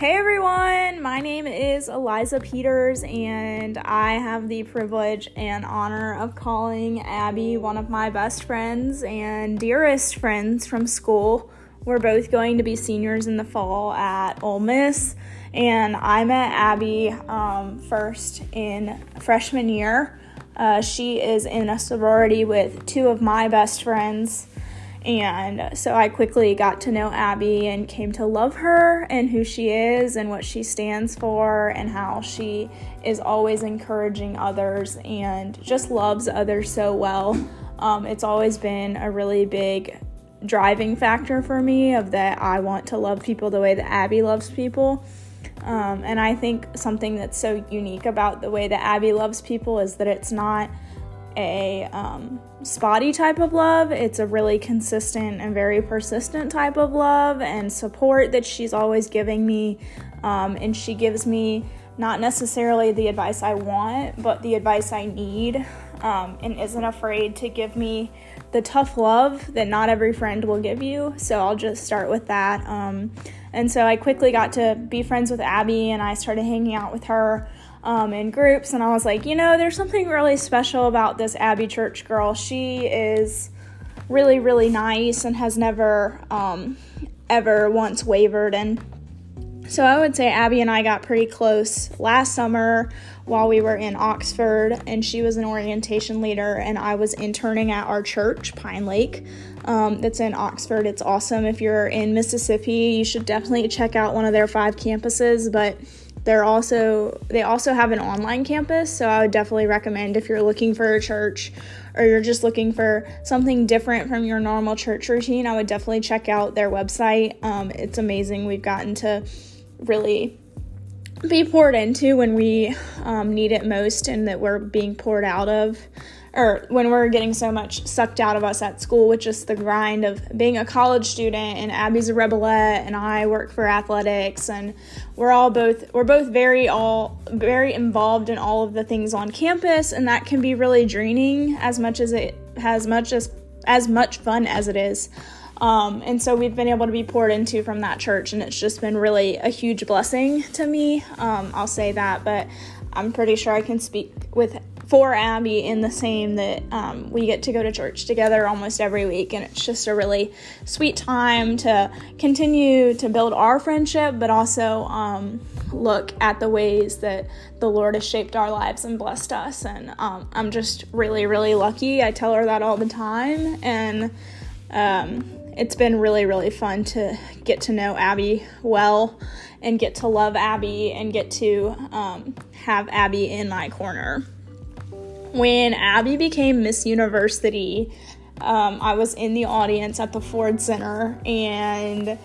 Hey everyone, my name is Eliza Peters and I have the privilege and honor of calling Abby one of my best friends and dearest friends from school. We're both going to be seniors in the fall at Ole Miss, and I met Abby first in freshman year. She is in a sorority with two of my best friends. And so I quickly got to know Abby and came to love her and who she is and what she stands for and how she is always encouraging others and just loves others so well. It's always been a really big driving factor for me of that I want to love people the way that Abby loves people. And I think something that's so unique about the way that Abby loves people is that it's not a spotty type of love. It's a really consistent and very persistent type of love and support that she's always giving me. And she gives me not necessarily the advice I want, but the advice I need, and isn't afraid to give me the tough love that not every friend will give you. So I'll just start with that. And so I quickly got to be friends with Abby and I started hanging out with her in groups, and I was like, you know, there's something really special about this Abby Church girl. She is really, really nice and has never ever once wavered. And so I would say Abby and I got pretty close last summer while we were in Oxford, and she was an orientation leader and I was interning at our church, Pine Lake, that's in Oxford. It's awesome. If you're in Mississippi, you should definitely check out one of their 5 campuses, but they also have an online campus, so I would definitely recommend if you're looking for a church or you're just looking for something different from your normal church routine, I would definitely check out their website. It's amazing. We've gotten to really be poured into when we need it most, and that we're being poured out of, or when we're getting so much sucked out of us at school with just the grind of being a college student. And Abby's a rebelette and I work for athletics, and we're both very involved in all of the things on campus, and that can be really draining as much fun as it is. And so we've been able to be poured into from that church, and it's just been really a huge blessing to me. I'll say that, but I'm pretty sure I can speak for Abby in the same that we get to go to church together almost every week, and it's just a really sweet time to continue to build our friendship, but also look at the ways that the Lord has shaped our lives and blessed us. And I'm just really, really lucky. I tell her that all the time, and it's been really, really fun to get to know Abby well and get to love Abby and get to have Abby in my corner. When Abby became Miss University, I was in the audience at the Ford Center, and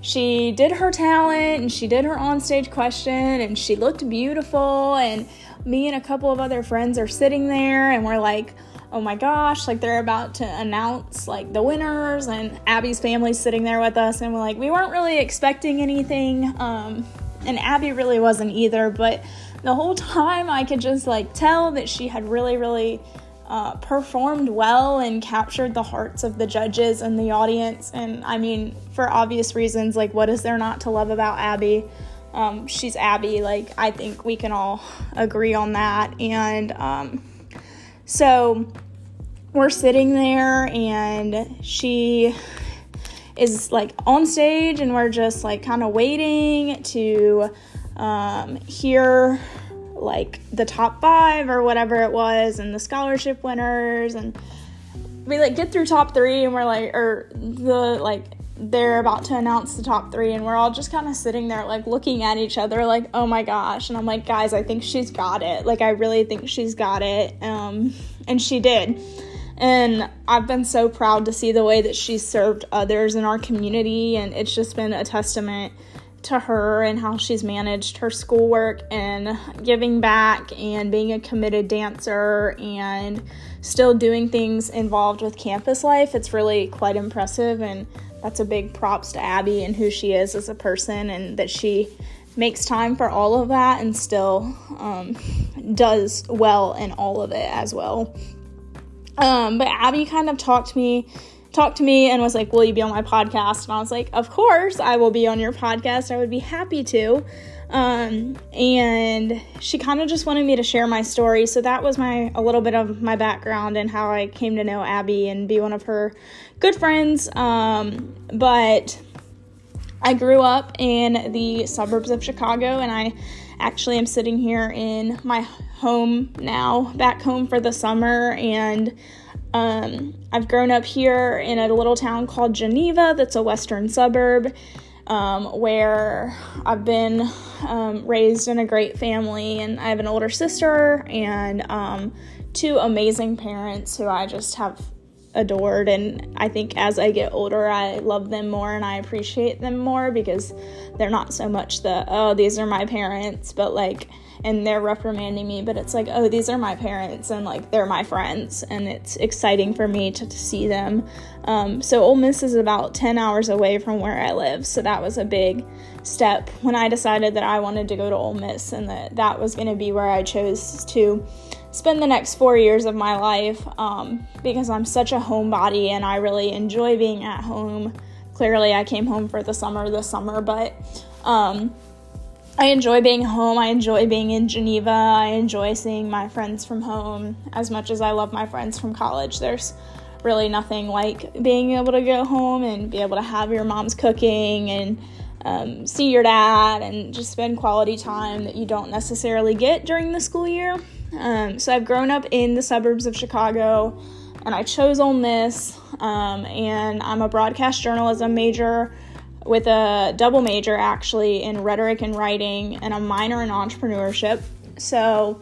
she did her talent and she did her onstage question and she looked beautiful, and me and a couple of other friends are sitting there and we're like, oh my gosh, like they're about to announce like the winners, and Abby's family's sitting there with us, and we're like, we weren't really expecting anything, and Abby really wasn't either, but the whole time I could just like tell that she had really, really performed well and captured the hearts of the judges and the audience. And I mean, for obvious reasons, like what is there not to love about Abby? She's Abby, like I think we can all agree on that. And so we're sitting there and she is like on stage, and we're just like kind of waiting to hear like the top 5 or whatever it was and the scholarship winners, and we like get through top 3 and we're like, or the like they're about to announce the top 3, and we're all just kind of sitting there like looking at each other like, oh my gosh. And I'm like, guys, I think she's got it. Like I really think she's got it. And she did. And I've been so proud to see the way that she served others in our community, and it's just been a testament to her and how she's managed her schoolwork and giving back and being a committed dancer and still doing things involved with campus life. It's really quite impressive, and that's a big props to Abby and who she is as a person, and that she makes time for all of that and still does well in all of it as well. But Abby kind of talked me talked to me and was like, will you be on my podcast? And I was like, of course I will be on your podcast. I would be happy to. And she kind of just wanted me to share my story. So that was a little bit of my background and how I came to know Abby and be one of her good friends. But I grew up in the suburbs of Chicago, and I actually am sitting here in my home now, back home for the summer. And I've grown up here in a little town called Geneva that's a western suburb, where I've been raised in a great family, and I have an older sister and two amazing parents who I just have adored. And I think as I get older, I love them more and I appreciate them more, because they're not so much these are my parents, but like, and they're reprimanding me, but it's like, oh, these are my parents, and like, they're my friends, and it's exciting for me to see them. So Ole Miss is about 10 hours away from where I live, so that was a big step when I decided that I wanted to go to Ole Miss, and that was going to be where I chose to spend the next 4 years of my life, because I'm such a homebody, and I really enjoy being at home. Clearly, I came home for the summer but I enjoy being home. I enjoy being in Geneva. I enjoy seeing my friends from home. As much as I love my friends from college, there's really nothing like being able to go home and be able to have your mom's cooking and see your dad and just spend quality time that you don't necessarily get during the school year. So I've grown up in the suburbs of Chicago, and I chose Ole Miss, and I'm a broadcast journalism major with a double major, actually, in rhetoric and writing, and a minor in entrepreneurship. So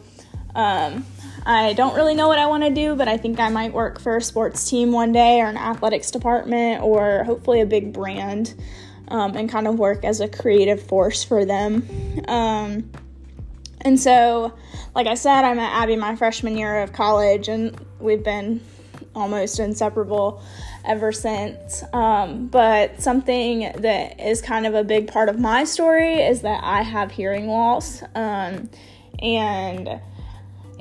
I don't really know what I want to do, but I think I might work for a sports team one day, or an athletics department, or hopefully a big brand, and kind of work as a creative force for them. And so, like I said, I met Abby my freshman year of college, and we've been almost inseparable ever since. But something that is kind of a big part of my story is that I have hearing loss. And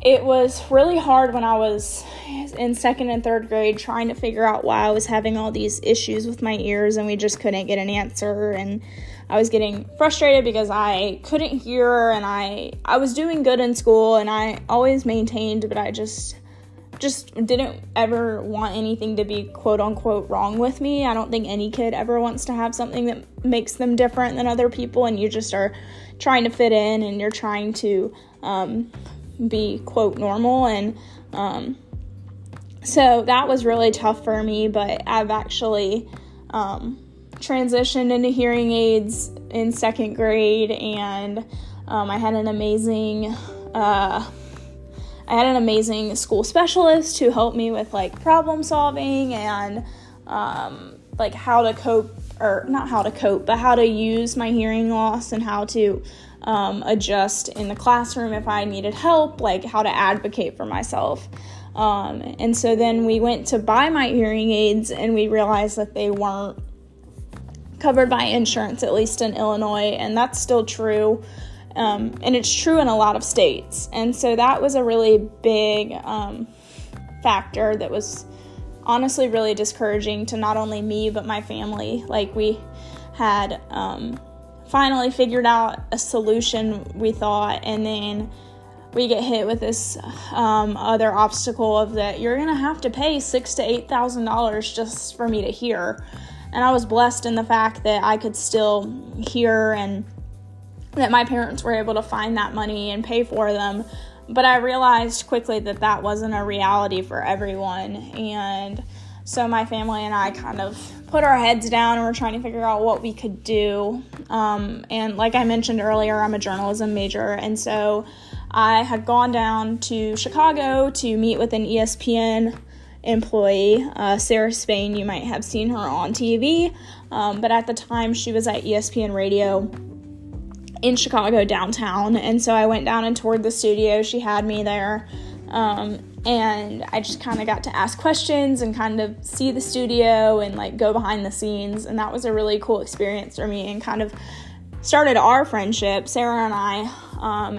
it was really hard when I was in second and third grade trying to figure out why I was having all these issues with my ears, and we just couldn't get an answer. And I was getting frustrated because I couldn't hear, and I was doing good in school, and I always maintained, but I just didn't ever want anything to be quote-unquote wrong with me. I don't think any kid ever wants to have something that makes them different than other people, and you just are trying to fit in, and you're trying to be quote normal. And so that was really tough for me, but I've actually transitioned into hearing aids in second grade, and I had an amazing school specialist who helped me with like problem solving and like how to cope, or not how to cope, but how to use my hearing loss, and how to adjust in the classroom if I needed help, like how to advocate for myself. And so then we went to buy my hearing aids, and we realized that they weren't covered by insurance, at least in Illinois, and that's still true, and it's true in a lot of states. And so that was a really big factor that was honestly really discouraging to not only me but my family. Like, we had finally figured out a solution, we thought, and then we get hit with this other obstacle of that you're gonna have to pay $6,000 to $8,000 just for me to hear. And I was blessed in the fact that I could still hear, and that my parents were able to find that money and pay for them. But I realized quickly that that wasn't a reality for everyone. And so my family and I kind of put our heads down, and we're trying to figure out what we could do. And like I mentioned earlier, I'm a journalism major. And so I had gone down to Chicago to meet with an ESPN employee, Sarah Spain. You might have seen her on TV, but at the time she was at ESPN Radio in Chicago downtown, and so I went down and toured the studio. She had me there, and I just kind of got to ask questions and kind of see the studio and like go behind the scenes, and that was a really cool experience for me and kind of started our friendship, Sarah and I,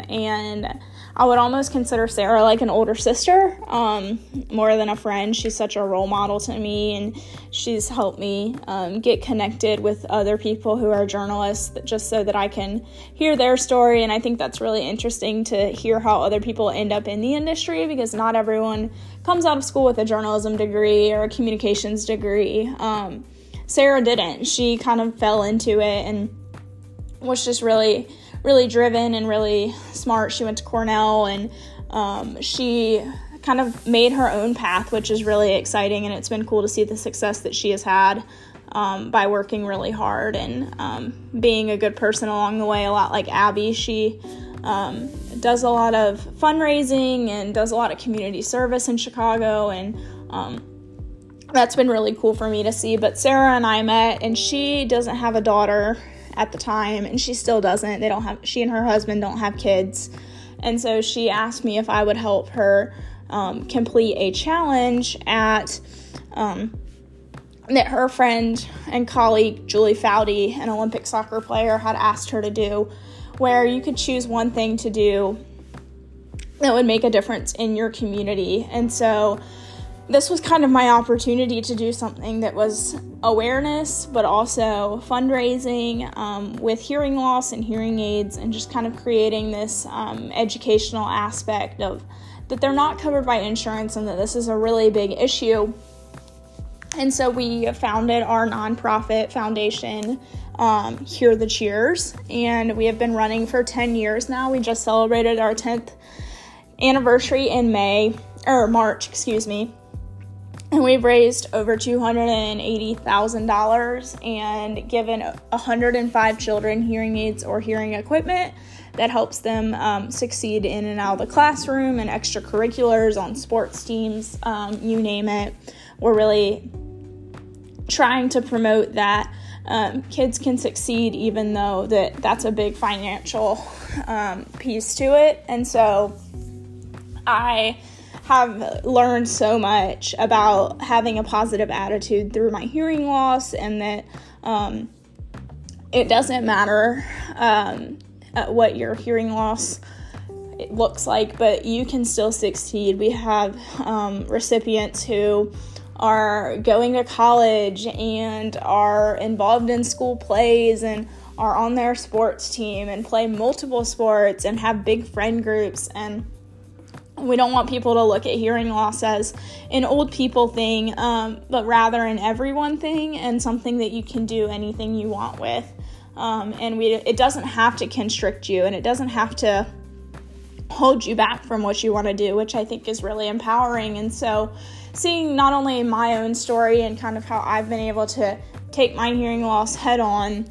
and I would almost consider Sarah like an older sister, more than a friend. She's such a role model to me, and she's helped me get connected with other people who are journalists, just so that I can hear their story. And I think that's really interesting to hear how other people end up in the industry, because not everyone comes out of school with a journalism degree or a communications degree. Sarah didn't. She kind of fell into it and was just really, really driven and really smart. She went to Cornell, and she kind of made her own path, which is really exciting. And it's been cool to see the success that she has had by working really hard and being a good person along the way, a lot like Abby. She does a lot of fundraising and does a lot of community service in Chicago, and that's been really cool for me to see. But Sarah and I met, and she doesn't have a daughter at the time, and she still doesn't. She and her husband don't have kids. And so she asked me if I would help her complete a challenge that her friend and colleague Julie Foudy, an Olympic soccer player, had asked her to do, where you could choose one thing to do that would make a difference in your community. And so this was kind of my opportunity to do something that was awareness, but also fundraising with hearing loss and hearing aids, and just kind of creating this educational aspect of that they're not covered by insurance and that this is a really big issue. And so we founded our nonprofit foundation, Hear the Cheers, and we have been running for 10 years now. We just celebrated our 10th anniversary in March. And we've raised over $280,000 and given 105 children hearing aids or hearing equipment that helps them succeed in and out of the classroom and extracurriculars, on sports teams, you name it. We're really trying to promote that kids can succeed, even though that's a big financial piece to it. And so I have learned so much about having a positive attitude through my hearing loss, and that it doesn't matter what your hearing loss it looks like, but you can still succeed. We have recipients who are going to college and are involved in school plays and are on their sports team and play multiple sports and have big friend groups. And we don't want people to look at hearing loss as an old people thing, but rather an everyone thing, and something that you can do anything you want with. It doesn't have to constrict you, and it doesn't have to hold you back from what you want to do, which I think is really empowering. And so seeing not only my own story and kind of how I've been able to take my hearing loss head on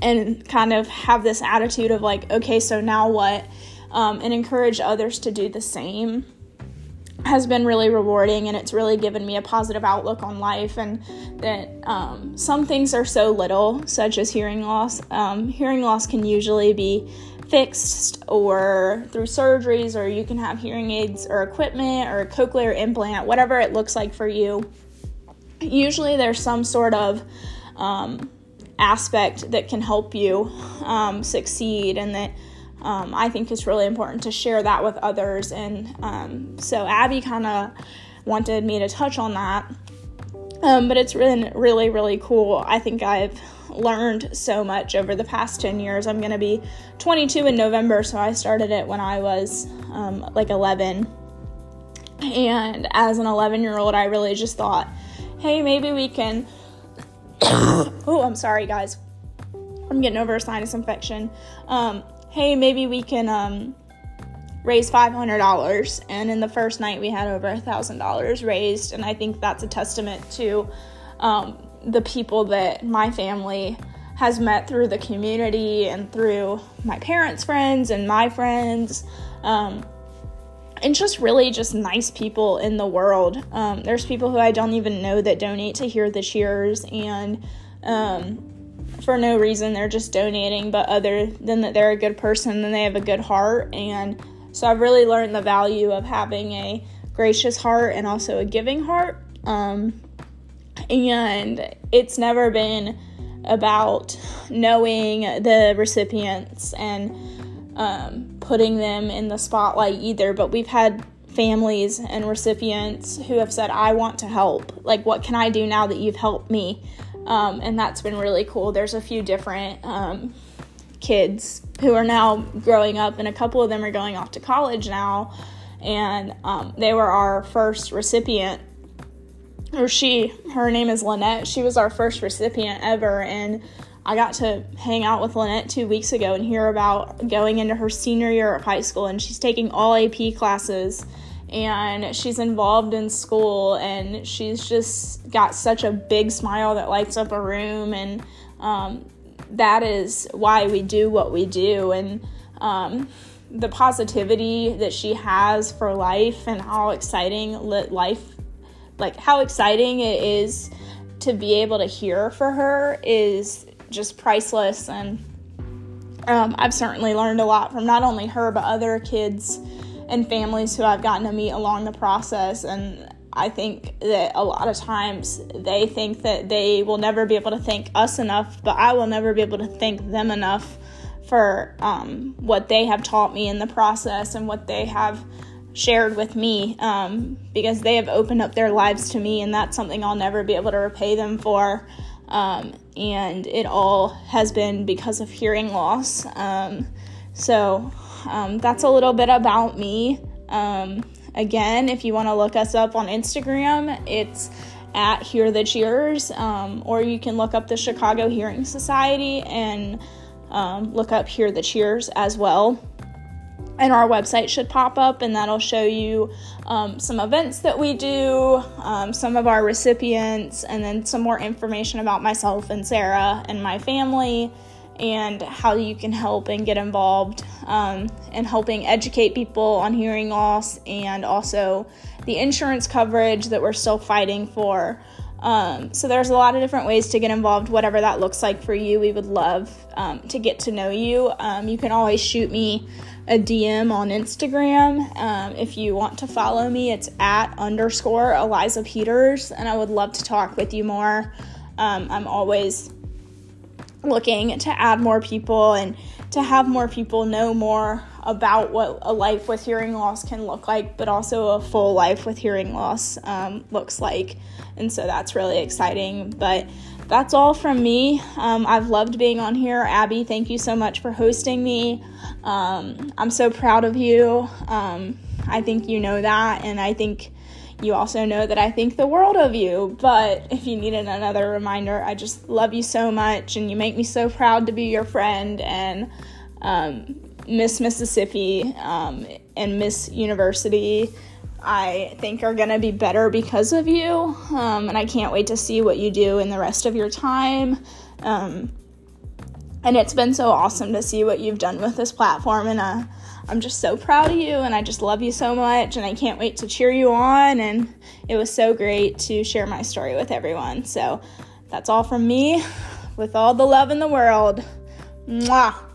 and kind of have this attitude of like, okay, so now what? And encourage others to do the same has been really rewarding, and it's really given me a positive outlook on life, and that some things are so little, such as hearing loss. Hearing loss can usually be fixed or through surgeries, or you can have hearing aids or equipment or a cochlear implant, whatever it looks like for you. Usually there's some sort of aspect that can help you succeed, and that I think it's really important to share that with others. And so Abby kind of wanted me to touch on that, but it's been really, really cool. I think I've learned so much over the past 10 years. I'm going to be 22 in November, so I started it when I was 11. And as an 11-year-old, I really just thought, hey, maybe we can... oh, I'm sorry, guys. I'm getting over a sinus infection. Hey, maybe we can raise $500. And in the first night, we had over $1,000 raised. And I think that's a testament to the people that my family has met through the community and through my parents' friends and my friends. And just really just nice people in the world. There's people who I don't even know that donate to Hear the Cheers, and for no reason, they're just donating, but other than that, they're a good person and they have a good heart. And so I've really learned the value of having a gracious heart and also a giving heart. And it's never been about knowing the recipients and putting them in the spotlight either, but we've had families and recipients who have said, I want to help. Like, what can I do now that you've helped me? And that's been really cool. There's a few different kids who are now growing up, and a couple of them are going off to college now. And they were our first recipient, or her name is Lynette. She was our first recipient ever, and I got to hang out with Lynette 2 weeks ago and hear about going into her senior year of high school, and she's taking all AP classes, and she's involved in school, and she's just got such a big smile that lights up a room, and that is why we do what we do, and the positivity that she has for life and how exciting how exciting it is to be able to hear for her is just priceless. And I've certainly learned a lot from not only her, but other kids and families who I've gotten to meet along the process. And I think that a lot of times they think that they will never be able to thank us enough, but I will never be able to thank them enough for what they have taught me in the process and what they have shared with me, because they have opened up their lives to me, and that's something I'll never be able to repay them for. And it all has been because of hearing loss. So that's a little bit about me. Again, if you want to look us up on Instagram, it's at Hear the Cheers, or you can look up the Chicago Hearing Society and look up Hear the Cheers as well. And our website should pop up, and that'll show you some events that we do, some of our recipients, and then some more information about myself and Sarah and my family and how you can help and get involved in helping educate people on hearing loss, and also the insurance coverage that we're still fighting for. So there's a lot of different ways to get involved, whatever that looks like for you. We would love to get to know you. You can always shoot me a DM on Instagram. If you want to follow me, it's @_ElizaPeters, and I would love to talk with you more. I'm always looking to add more people and to have more people know more about what a life with hearing loss can look like, but also a full life with hearing loss looks like. And so that's really exciting. But that's all from me. I've loved being on here. Abby, thank you so much for hosting me. I'm so proud of you. I think you know that, and I think you also know that I think the world of you. But if you needed another reminder, I just love you so much, and you make me so proud to be your friend, and Miss Mississippi and Miss University, I think, are going to be better because of you, and I can't wait to see what you do in the rest of your time, and it's been so awesome to see what you've done with this platform, and I'm just so proud of you, and I just love you so much, and I can't wait to cheer you on, and it was so great to share my story with everyone. So that's all from me, with all the love in the world. Mwah!